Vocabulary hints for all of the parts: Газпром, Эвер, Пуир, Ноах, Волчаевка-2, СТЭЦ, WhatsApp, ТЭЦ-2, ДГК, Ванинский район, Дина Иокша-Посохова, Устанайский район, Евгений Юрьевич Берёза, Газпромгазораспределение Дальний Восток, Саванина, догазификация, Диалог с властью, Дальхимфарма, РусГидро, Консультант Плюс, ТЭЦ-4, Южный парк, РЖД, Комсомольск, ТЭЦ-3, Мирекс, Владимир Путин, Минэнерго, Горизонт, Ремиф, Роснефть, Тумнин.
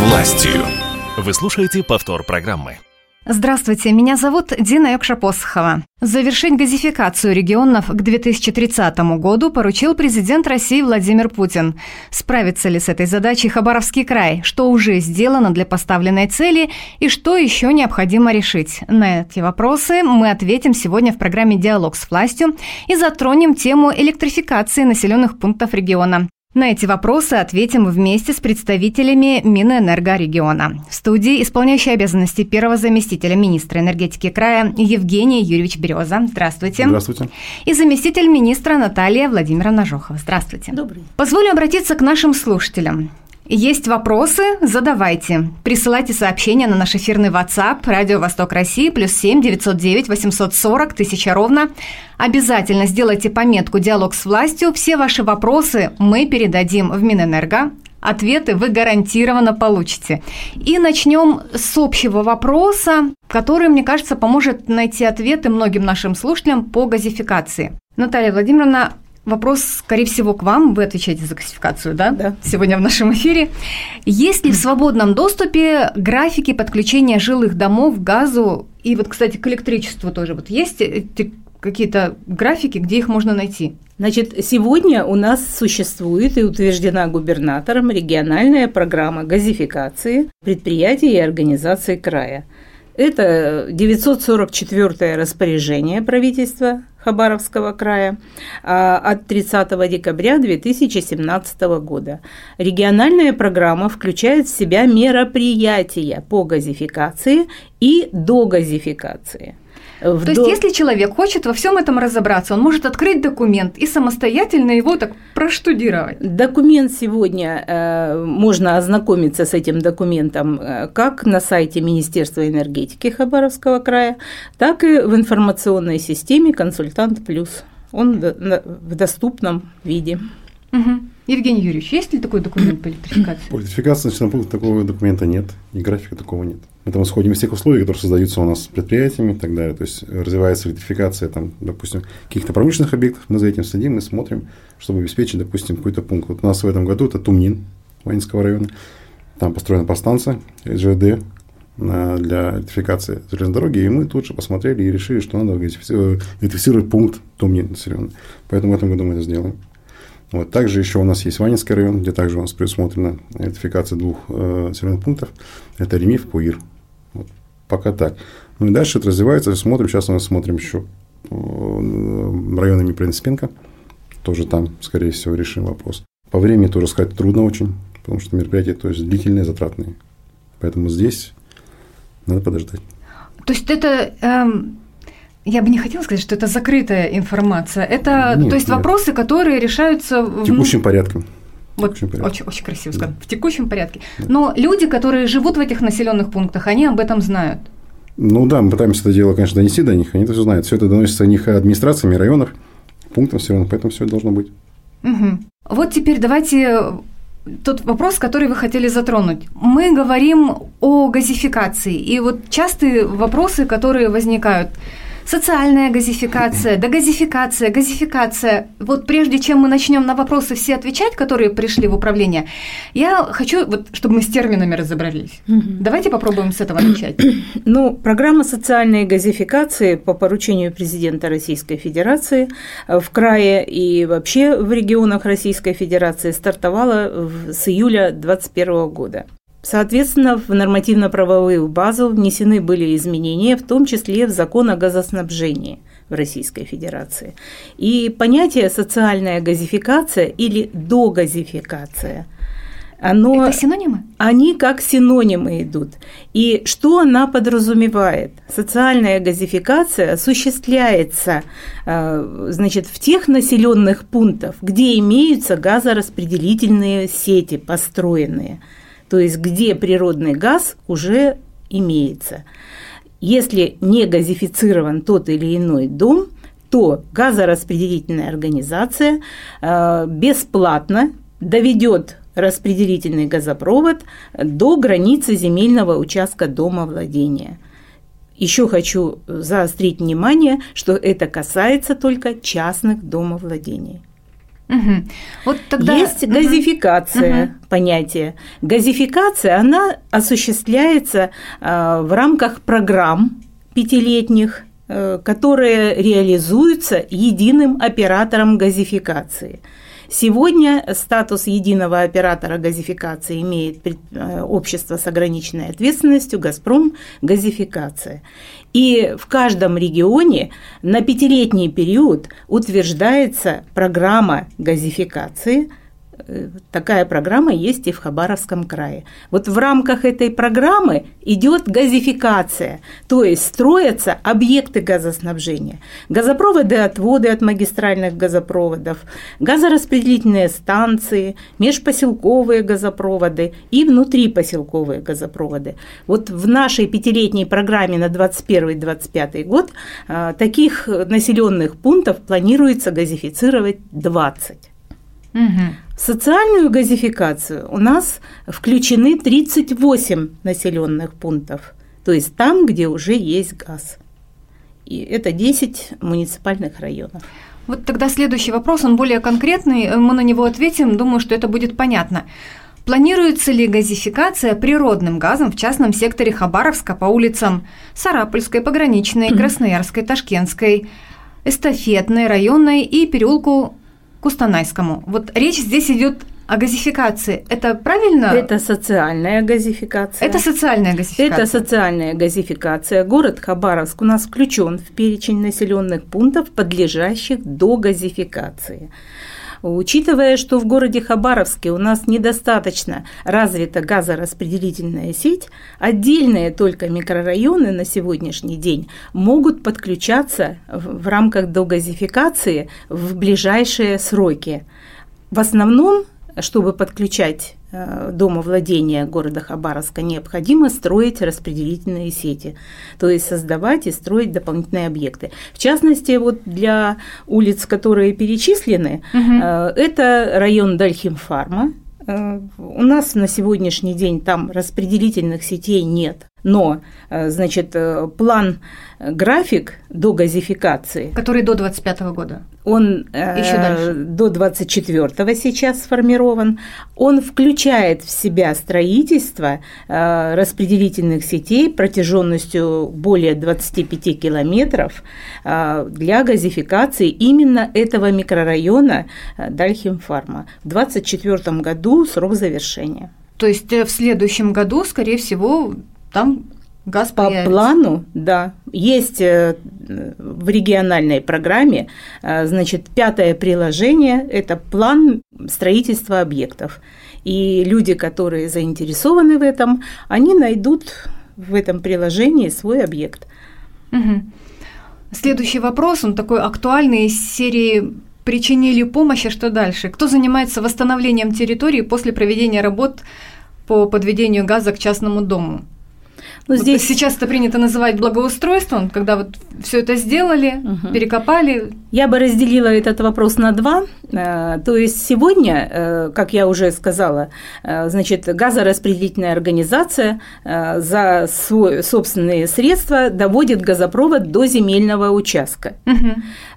властью. Вы слушаете повтор программы. Здравствуйте, меня зовут Дина Иокша-Посохова. Завершить газификацию регионов к 2030 году поручил президент России Владимир Путин. Справится ли с этой задачей Хабаровский край? Что уже сделано для поставленной цели и что еще необходимо решить? На эти вопросы мы ответим сегодня в программе «Диалог с властью» и затронем тему электрификации населенных пунктов региона. На эти вопросы ответим вместе с представителями Минэнерго региона. В студии исполняющий обязанности первого заместителя министра энергетики края Евгений Юрьевич Берёза. Здравствуйте. Здравствуйте. И заместитель министра Наталья Владимировна Жохова. Здравствуйте. Добрый день. Позволю обратиться к нашим слушателям. Есть вопросы? Задавайте. Присылайте сообщения на наш эфирный WhatsApp «Радио Восток России» +7 909 840 1000 ровно. Обязательно сделайте пометку «Диалог с властью». Все ваши вопросы мы передадим в Минэнерго. Ответы вы гарантированно получите. И начнем с общего вопроса, который, мне кажется, поможет найти ответы многим нашим слушателям по газификации. Наталья Владимировна, вопрос, скорее всего, к вам. Вы отвечаете за газификацию, да? Да. Сегодня в нашем эфире. Есть ли в свободном доступе графики подключения жилых домов к газу? И вот, кстати, к электричеству тоже. Вот есть какие-то графики, где их можно найти? Значит, сегодня у нас существует и утверждена губернатором региональная программа газификации предприятий и организаций края. Это 944-е распоряжение правительства Хабаровского края от 30 декабря 2017 года. Региональная программа включает в себя мероприятия по газификации и догазификации. То есть, если человек хочет во всем этом разобраться, он может открыть документ и самостоятельно его так проштудировать. Документ сегодня, можно ознакомиться с этим документом как на сайте Министерства энергетики Хабаровского края, так и в информационной системе «Консультант Плюс». Он в доступном виде. Угу. Евгений Юрьевич, есть ли такой документ по электрификации? По электрификации населенных пунктов такого документа нет, и графика такого нет. Это мы сходим из тех условий, которые создаются у нас предприятиями и так далее. То есть развивается электрификация, там, допустим, каких-то промышленных объектов. Мы за этим следим и смотрим, чтобы обеспечить, допустим, какой-то пункт. Вот у нас в этом году это Тумнин Ванинского района. Там построена подстанция ЖД для электрификации железной дороги. И мы тут же посмотрели и решили, что надо электрифицировать пункт Тумнин населенный. Поэтому в этом году мы это сделаем. Вот. Также еще у нас есть Ванинский район, где также у нас предусмотрена электрификация двух населенных пунктов. Это Ремиф, Пуир. Вот. Пока так. Ну и дальше это развивается. Смотрим. Сейчас мы смотрим еще районами Принципенко. Тоже там, скорее всего, решим вопрос. По времени тоже сказать трудно очень, потому что мероприятия то есть, длительные, затратные. Поэтому здесь надо подождать. То есть это... Я бы не хотела сказать, что это закрытая информация. Это, нет, то есть, нет. Вопросы, которые решаются... Текущим порядком. Вот, текущим порядком. Очень красиво сказано. Да. В текущем порядке. Да. Но люди, которые живут в этих населенных пунктах, они об этом знают. Ну да, мы пытаемся это дело, конечно, донести до них. Они это все знают. Все это доносится не администрациями районов, пунктов все равно. Поэтому все это должно быть. Угу. Вот теперь давайте... Тот вопрос, который вы хотели затронуть. Мы говорим о газификации. И вот частые вопросы, которые возникают. Социальная газификация, догазификация, газификация. Вот прежде чем мы начнем на вопросы все отвечать, которые пришли в управление, я хочу, вот, чтобы мы с терминами разобрались. Давайте попробуем с этого начать. Ну, программа социальной газификации по поручению президента Российской Федерации в крае и вообще в регионах Российской Федерации стартовала с июля 2021 года. Соответственно, в нормативно-правовую базу внесены были изменения, в том числе в закон о газоснабжении в Российской Федерации. И понятие «социальная газификация» или «догазификация», оно, это синонимы? Они как синонимы идут. И что она подразумевает? Социальная газификация осуществляется, значит, в тех населенных пунктах, где имеются газораспределительные сети построенные. То есть, где природный газ уже имеется. Если не газифицирован тот или иной дом, то газораспределительная организация бесплатно доведет распределительный газопровод до границы земельного участка дома владения. Еще хочу заострить внимание, что это касается только частных домовладений. Угу. Вот тогда... Есть газификация, понятие. Газификация, она осуществляется в рамках программ пятилетних, которые реализуются единым оператором газификации. Сегодня статус единого оператора газификации имеет общество с ограниченной ответственностью «Газпромгазификация». И в каждом регионе на пятилетний период утверждается программа газификации. Такая программа есть и в Хабаровском крае. Вот в рамках этой программы идет газификация, то есть строятся объекты газоснабжения, газопроводы, отводы от магистральных газопроводов, газораспределительные станции, межпоселковые газопроводы и внутрипоселковые газопроводы. Вот в нашей пятилетней программе на 2021-2025 год таких населенных пунктов планируется газифицировать 20. В социальную газификацию у нас включены 38 населенных пунктов, то есть там, где уже есть газ. И это 10 муниципальных районов. Вот тогда следующий вопрос, он более конкретный, мы на него ответим, думаю, что это будет понятно. Планируется ли газификация природным газом в частном секторе Хабаровска по улицам Сарапульской, Пограничной, Красноярской, Ташкентской, Эстафетной, Районной и переулку к Устанайскому? Вот речь здесь идет о газификации. Это правильно? Это социальная газификация. Город Хабаровск у нас включен в перечень населенных пунктов, подлежащих догазификации. Учитывая, что в городе Хабаровске у нас недостаточно развита газораспределительная сеть, отдельные только микрорайоны на сегодняшний день могут подключаться в рамках догазификации в ближайшие сроки. В основном, чтобы подключать домовладения города Хабаровска, необходимо строить распределительные сети, то есть создавать и строить дополнительные объекты. В частности, вот для улиц, которые перечислены, это район Дальхимфарма. У нас на сегодняшний день там распределительных сетей нет, но, значит, план-график догазификации, который до 25 года, он еще дальше, до 24 сейчас сформирован, он включает в себя строительство распределительных сетей протяженностью более 25 километров для газификации именно этого микрорайона Дальхимфарма. В 24 году срок завершения. То есть в следующем году, скорее всего, там газ появится. По плану, да. Есть в региональной программе, значит, 5-е приложение – это план строительства объектов. И люди, которые заинтересованы в этом, они найдут в этом приложении свой объект. Угу. Следующий вопрос, он такой актуальный, из серии «Причинили помощь, а что дальше?». Кто занимается восстановлением территории после проведения работ по подведению газа к частному дому? Ну, вот здесь... Сейчас это принято называть благоустройством, когда вот все это сделали, перекопали. Я бы разделила этот вопрос на два. То есть сегодня, как я уже сказала, значит, газораспределительная организация за свои собственные средства доводит газопровод до земельного участка.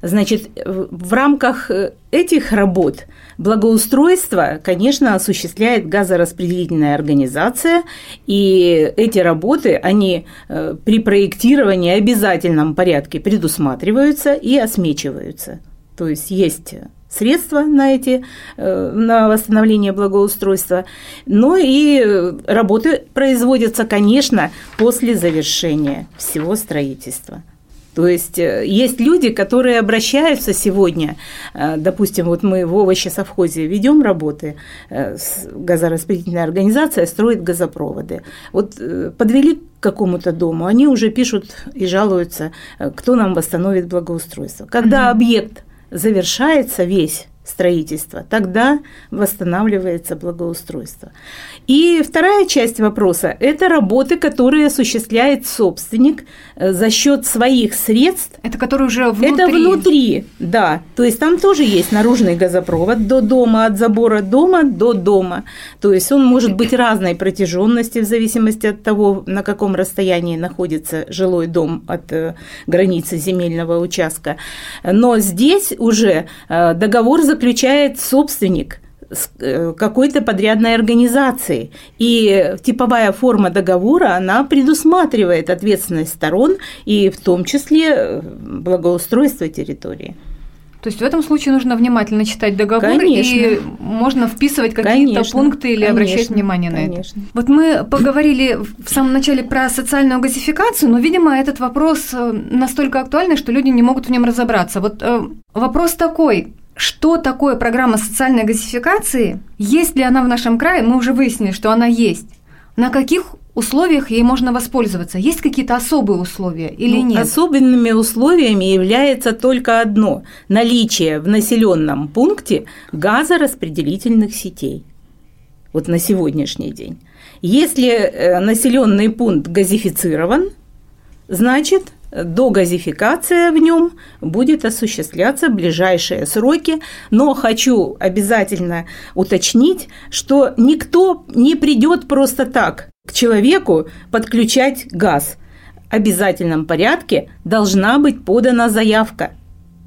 Значит, в рамках этих работ благоустройство, конечно, осуществляет газораспределительная организация, и эти работы, они при проектировании в обязательном порядке предусматриваются и осмечиваются. То есть есть средства на восстановление благоустройства, но и работы производятся, конечно, после завершения всего строительства. То есть есть люди, которые обращаются сегодня, допустим, вот мы в овощесовхозе ведем работы, газораспределительная организация строит газопроводы. Вот подвели к какому-то дому, они уже пишут и жалуются, кто нам восстановит благоустройство. Когда объект завершается весь, строительство, тогда восстанавливается благоустройство. И вторая часть вопроса – это работы, которые осуществляет собственник за счет своих средств. Это которые уже внутри. Это внутри, да. То есть там тоже есть наружный газопровод до дома, от забора дома до дома. То есть он может быть разной протяженности в зависимости от того, на каком расстоянии находится жилой дом от границы земельного участка. Но здесь уже договор заключает собственник какой-то подрядной организации. И типовая форма договора, она предусматривает ответственность сторон и в том числе благоустройство территории. То есть в этом случае нужно внимательно читать договор, конечно, и можно вписывать какие-то пункты или обращать внимание на это. Вот мы поговорили в самом начале про социальную газификацию, но, видимо, этот вопрос настолько актуальный, что люди не могут в нем разобраться. Вот вопрос такой. Что такое программа социальной газификации? Есть ли она в нашем крае? Мы уже выяснили, что она есть. На каких условиях ей можно воспользоваться? Есть какие-то особые условия или нет? Особенными условиями является только одно – наличие в населенном пункте газораспределительных сетей. Вот на сегодняшний день. Если населенный пункт газифицирован, значит, догазификация в нем будет осуществляться в ближайшие сроки, но хочу обязательно уточнить, что никто не придет просто так к человеку подключать газ. В обязательном порядке должна быть подана заявка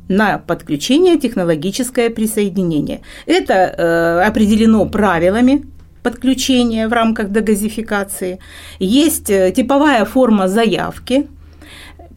на подключение технологическое присоединение. Это определено правилами подключения в рамках догазификации. Есть типовая форма заявки.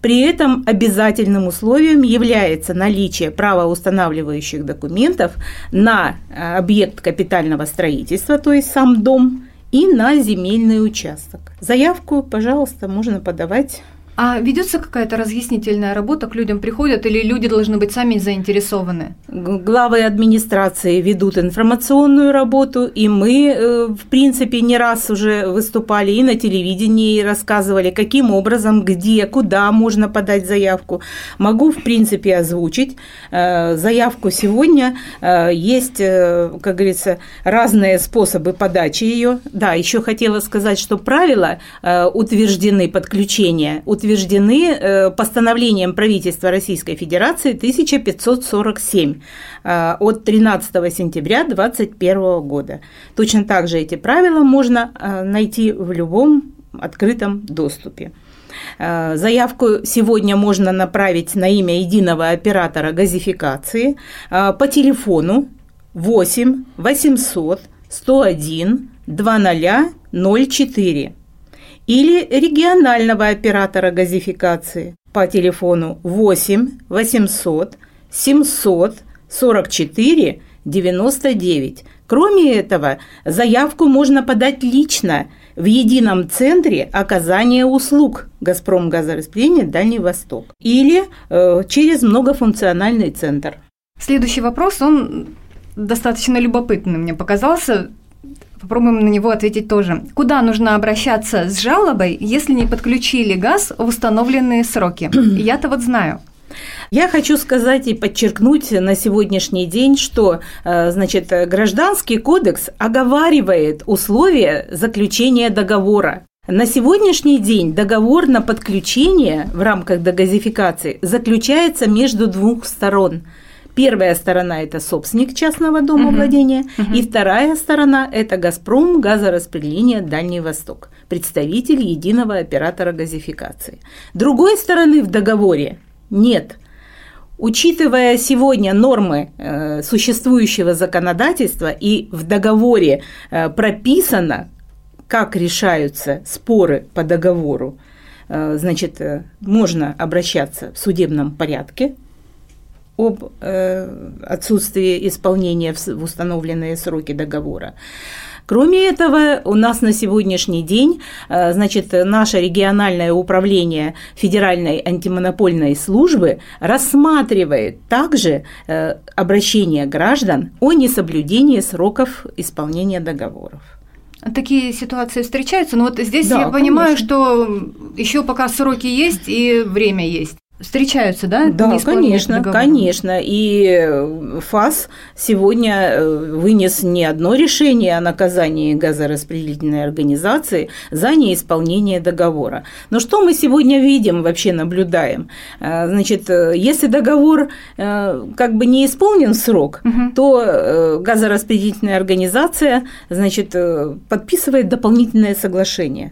При этом обязательным условием является наличие правоустанавливающих документов на объект капитального строительства, то есть сам дом, и на земельный участок. Заявку, пожалуйста, можно подавать. А ведется какая-то разъяснительная работа, к людям приходят или люди должны быть сами заинтересованы? Главы администрации ведут информационную работу, и мы, в принципе, не раз уже выступали и на телевидении, и рассказывали, каким образом, где, куда можно подать заявку. Могу, в принципе, озвучить. Заявку сегодня есть, как говорится, разные способы подачи ее. Да, еще хотела сказать, что правила утверждены подключения, утверждены постановлением правительства Российской Федерации 1547 от 13 сентября 2021 года. Точно так же эти правила можно найти в любом открытом доступе. Заявку сегодня можно направить на имя единого оператора газификации по телефону 8 800 101 2004. Или регионального оператора газификации по телефону 8 800 744 99. Кроме этого, заявку можно подать лично в едином центре оказания услуг «Газпромгазораспределение Дальний Восток» или через многофункциональный центр. Следующий вопрос, он достаточно любопытный мне показался. Попробуем на него ответить тоже. Куда нужно обращаться с жалобой, если не подключили газ в установленные сроки? Я-то вот знаю. Я хочу сказать и подчеркнуть на сегодняшний день, что, значит, Гражданский кодекс оговаривает условия заключения договора. На сегодняшний день договор на подключение в рамках догазификации заключается между двух сторон. Первая сторона – это собственник частного дома владения, и вторая сторона – это «Газпром» газораспределение Дальний Восток, представитель единого оператора газификации. Другой стороны в договоре нет. Учитывая сегодня нормы существующего законодательства и в договоре прописано, как решаются споры по договору, значит, можно обращаться в судебном порядке об отсутствии исполнения в установленные сроки договора. Кроме этого, у нас на сегодняшний день, значит, наше региональное управление Федеральной антимонопольной службы рассматривает также обращения граждан о несоблюдении сроков исполнения договоров. Такие ситуации встречаются, но вот здесь да, я понимаю, конечно, что еще пока сроки есть и время есть. Встречаются, да? Да, конечно, конечно. И ФАС сегодня вынес не одно решение о наказании газораспределительной организации за неисполнение договора. Но что мы сегодня видим, вообще наблюдаем? Значит, если договор как бы не исполнен в срок, то газораспределительная организация, значит, подписывает дополнительное соглашение.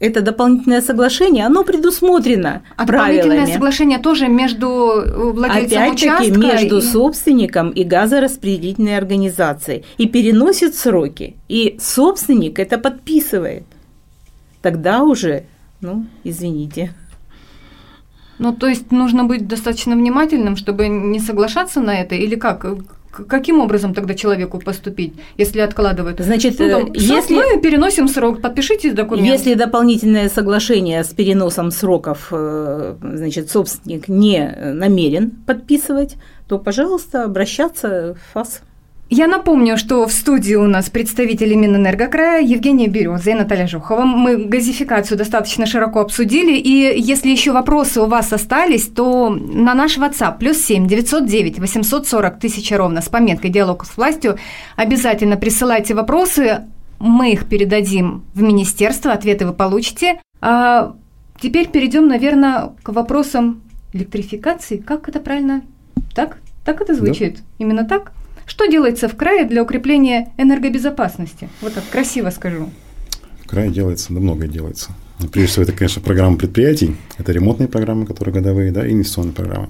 Это дополнительное соглашение, оно предусмотрено правилами. Дополнительное соглашение тоже между владельцем участка? Опять-таки между собственником и газораспределительной организацией. И переносит сроки. И собственник это подписывает. Тогда уже, извините. То есть нужно быть достаточно внимательным, чтобы не соглашаться на это? Или как? Каким образом тогда человеку поступить, если откладывают? Значит, если мы переносим срок, подпишите документ. Если дополнительное соглашение с переносом сроков, собственник не намерен подписывать, то, пожалуйста, обращаться в ФАС. Я напомню, что в студии у нас представители Минэнерго края Евгения Берёза и Наталья Жохова. Мы газификацию достаточно широко обсудили. И если еще вопросы у вас остались, то на наш WhatsApp +7 909 840 000 ровно с пометкой «Диалог с властью» обязательно присылайте вопросы. Мы их передадим в министерство, ответы вы получите. А теперь перейдем, наверное, к вопросам электрификации. Как это правильно? Так это звучит? Да. Именно так? Что делается в крае для укрепления энергобезопасности? Вот так красиво скажу. В крае делается, да многое делается. Прежде всего, это, конечно, программы предприятий. Это ремонтные программы, которые годовые, да, и инвестиционные программы.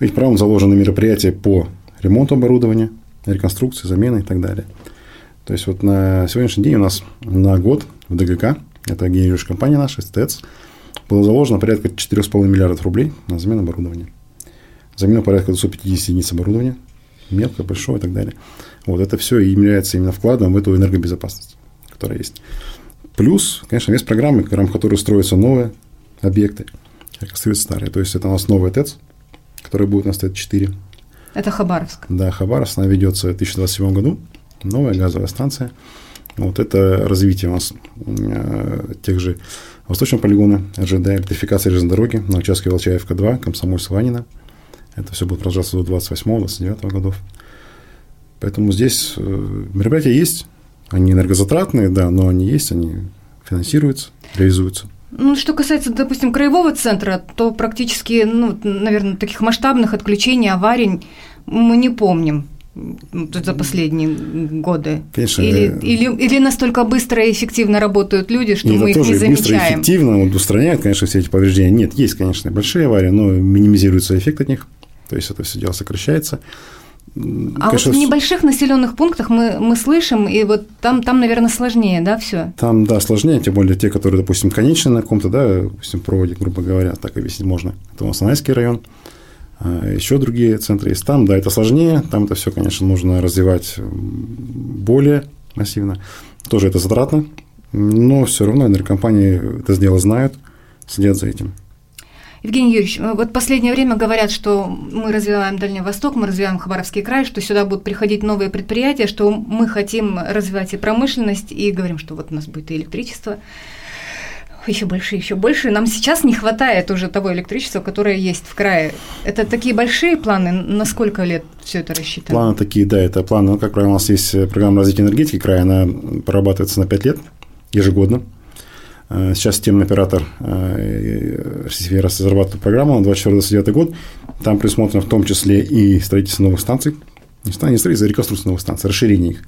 В их программах заложены мероприятия по ремонту оборудования, реконструкции, замены и так далее. То есть, вот на сегодняшний день у нас на год в ДГК, это генерирующая компания наша, СТЭЦ, было заложено порядка 4,5 миллиардов рублей на замену оборудования. Замену порядка 250 единиц оборудования. Мелко, большое и так далее. Вот это все и является именно вкладом в эту энергобезопасность, которая есть. Плюс, конечно, есть программы, в рамках которых строятся новые объекты, реконструируются старые. То есть, это у нас новая ТЭЦ, которая будет у нас ТЭЦ-4. Это Хабаровск. Да, Хабаровск. Она ведется в 2027 году. Новая газовая станция. Вот это развитие у нас тех же восточного полигона, РЖД, электрификация железной дороги на участке Волчаевка-2, Комсомольск, Саванина. Это все будет продолжаться до 28-29 годов. Поэтому здесь мероприятия есть. Они энергозатратные, да, но они есть, они финансируются, реализуются. Что касается, допустим, краевого центра, то практически, наверное, таких масштабных отключений, аварий мы не помним за последние годы. Конечно. Или настолько быстро и эффективно работают люди, что мы их не замечаем. Быстро и эффективно устраняют, конечно, все эти повреждения. Нет, есть, конечно, большие аварии, но минимизируется эффект от них. То есть, это все дело сокращается. А конечно, вот в небольших населенных пунктах мы слышим, и вот там, наверное, сложнее, да, все? Там, да, сложнее, тем более те, которые, допустим, конечные на каком-то, да, допустим, проводе, грубо говоря, так объяснить можно. Это Устанайский район, еще другие центры есть. Там, да, это сложнее, там это все, конечно, нужно развивать более массивно. Тоже это затратно, но все равно энергокомпании это дело знают, следят за этим. Евгений Юрьевич, вот в последнее время говорят, что мы развиваем Дальний Восток, мы развиваем Хабаровский край, что сюда будут приходить новые предприятия, что мы хотим развивать и промышленность, и говорим, что вот у нас будет и электричество. Еще больше. Нам сейчас не хватает уже того электричества, которое есть в крае. Это такие большие планы? На сколько лет все это рассчитано? Планы такие, да, это планы. Как правило, у нас есть программа развития энергетики края, она прорабатывается на 5 лет ежегодно. Сейчас системный оператор Российской Федерации разрабатывает программу на 2024-2029 год. Там предусмотрено в том числе и строительство новых станций. Не строительство, а реконструкция новых станций, расширение их.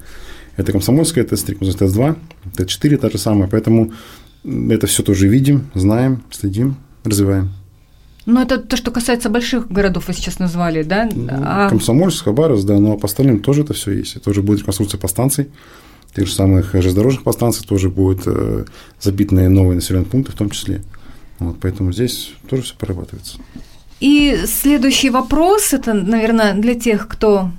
Это Комсомольская, это ТЭЦ-3, ТЭЦ-2, ТЭЦ-4, та же самая. Поэтому это все тоже видим, знаем, следим, развиваем. Но это то, что касается больших городов, вы сейчас назвали, да? Комсомольск, Хабаровск, да, но по остальным тоже это все есть. Это уже будет реконструкция подстанций, тех же самых железнодорожных подстанций, тоже будут запитанные новые населенные пункты в том числе. Вот, поэтому здесь тоже все прорабатывается. И следующий вопрос, это, наверное, для тех, кто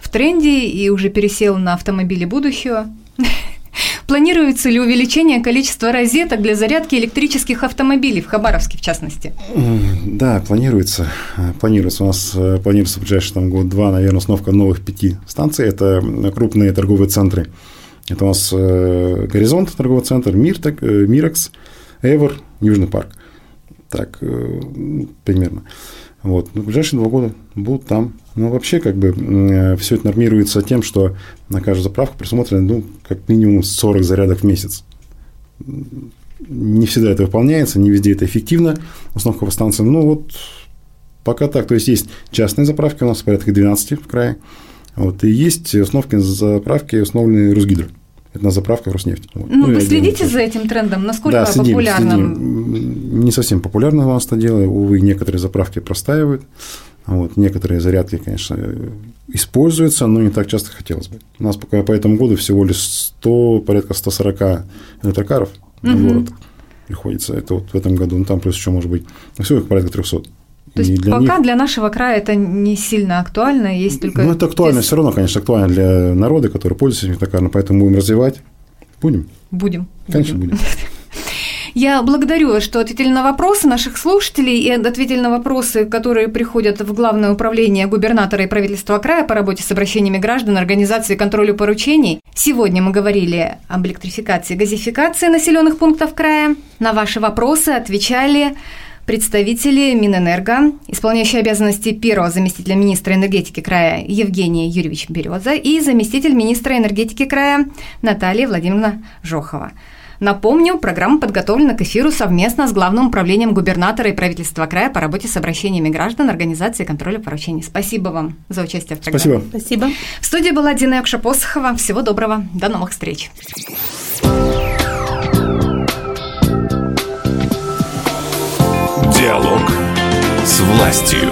в тренде и уже пересел на автомобили будущего. Планируется ли увеличение количества розеток для зарядки электрических автомобилей, в Хабаровске в частности? Да, планируется. У нас планируется в ближайший год-два, наверное, установка новых 5 станций. Это крупные торговые центры. Это у нас Горизонт, торговый центр, Мирекс, Эвер, Южный парк. Так, примерно. Вот. В ближайшие 2 года будут там. Вообще, все это нормируется тем, что на каждую заправку присмотрено, как минимум 40 зарядок в месяц. Не всегда это выполняется, не везде это эффективно, установка по станциям. Пока так. То есть, есть частные заправки, у нас порядка 12 в крае. Вот, и есть установки заправки, установленные РусГидро. на заправках Роснефти. Ну, вы следите за этим трендом? Насколько популярным? Следим. Не совсем популярно у нас это дело. Увы, некоторые заправки простаивают. Вот, некоторые зарядки, конечно, используются, но не так часто хотелось бы. У нас пока по этому году всего лишь порядка 140 электрокаров на город приходится. Это вот в этом году, ну, там плюс еще может быть, всего их порядка 300. То есть пока для нашего края это не сильно актуально, есть только… Ну, это актуально все равно, конечно, актуально для народа, который пользуется электрокаром, поэтому будем развивать. Будем. Будем. Конечно, будем. Я благодарю, что ответили на вопросы наших слушателей и ответили на вопросы, которые приходят в Главное управление губернатора и правительства края по работе с обращениями граждан, организации и контролю поручений. Сегодня мы говорили об электрификации и газификации населенных пунктов края. На ваши вопросы отвечали представители Минэнерго, исполняющий обязанности первого заместителя министра энергетики края Евгений Юрьевич Берёза и заместитель министра энергетики края Наталья Владимировна Жохова. Напомню, программа подготовлена к эфиру совместно с Главным управлением губернатора и правительства края по работе с обращениями граждан, организации контроля поручений. Спасибо вам за участие в программе. Спасибо. Спасибо. В студии была Дина Иокша-Посохова. Всего доброго. До новых встреч. Диалог с властью.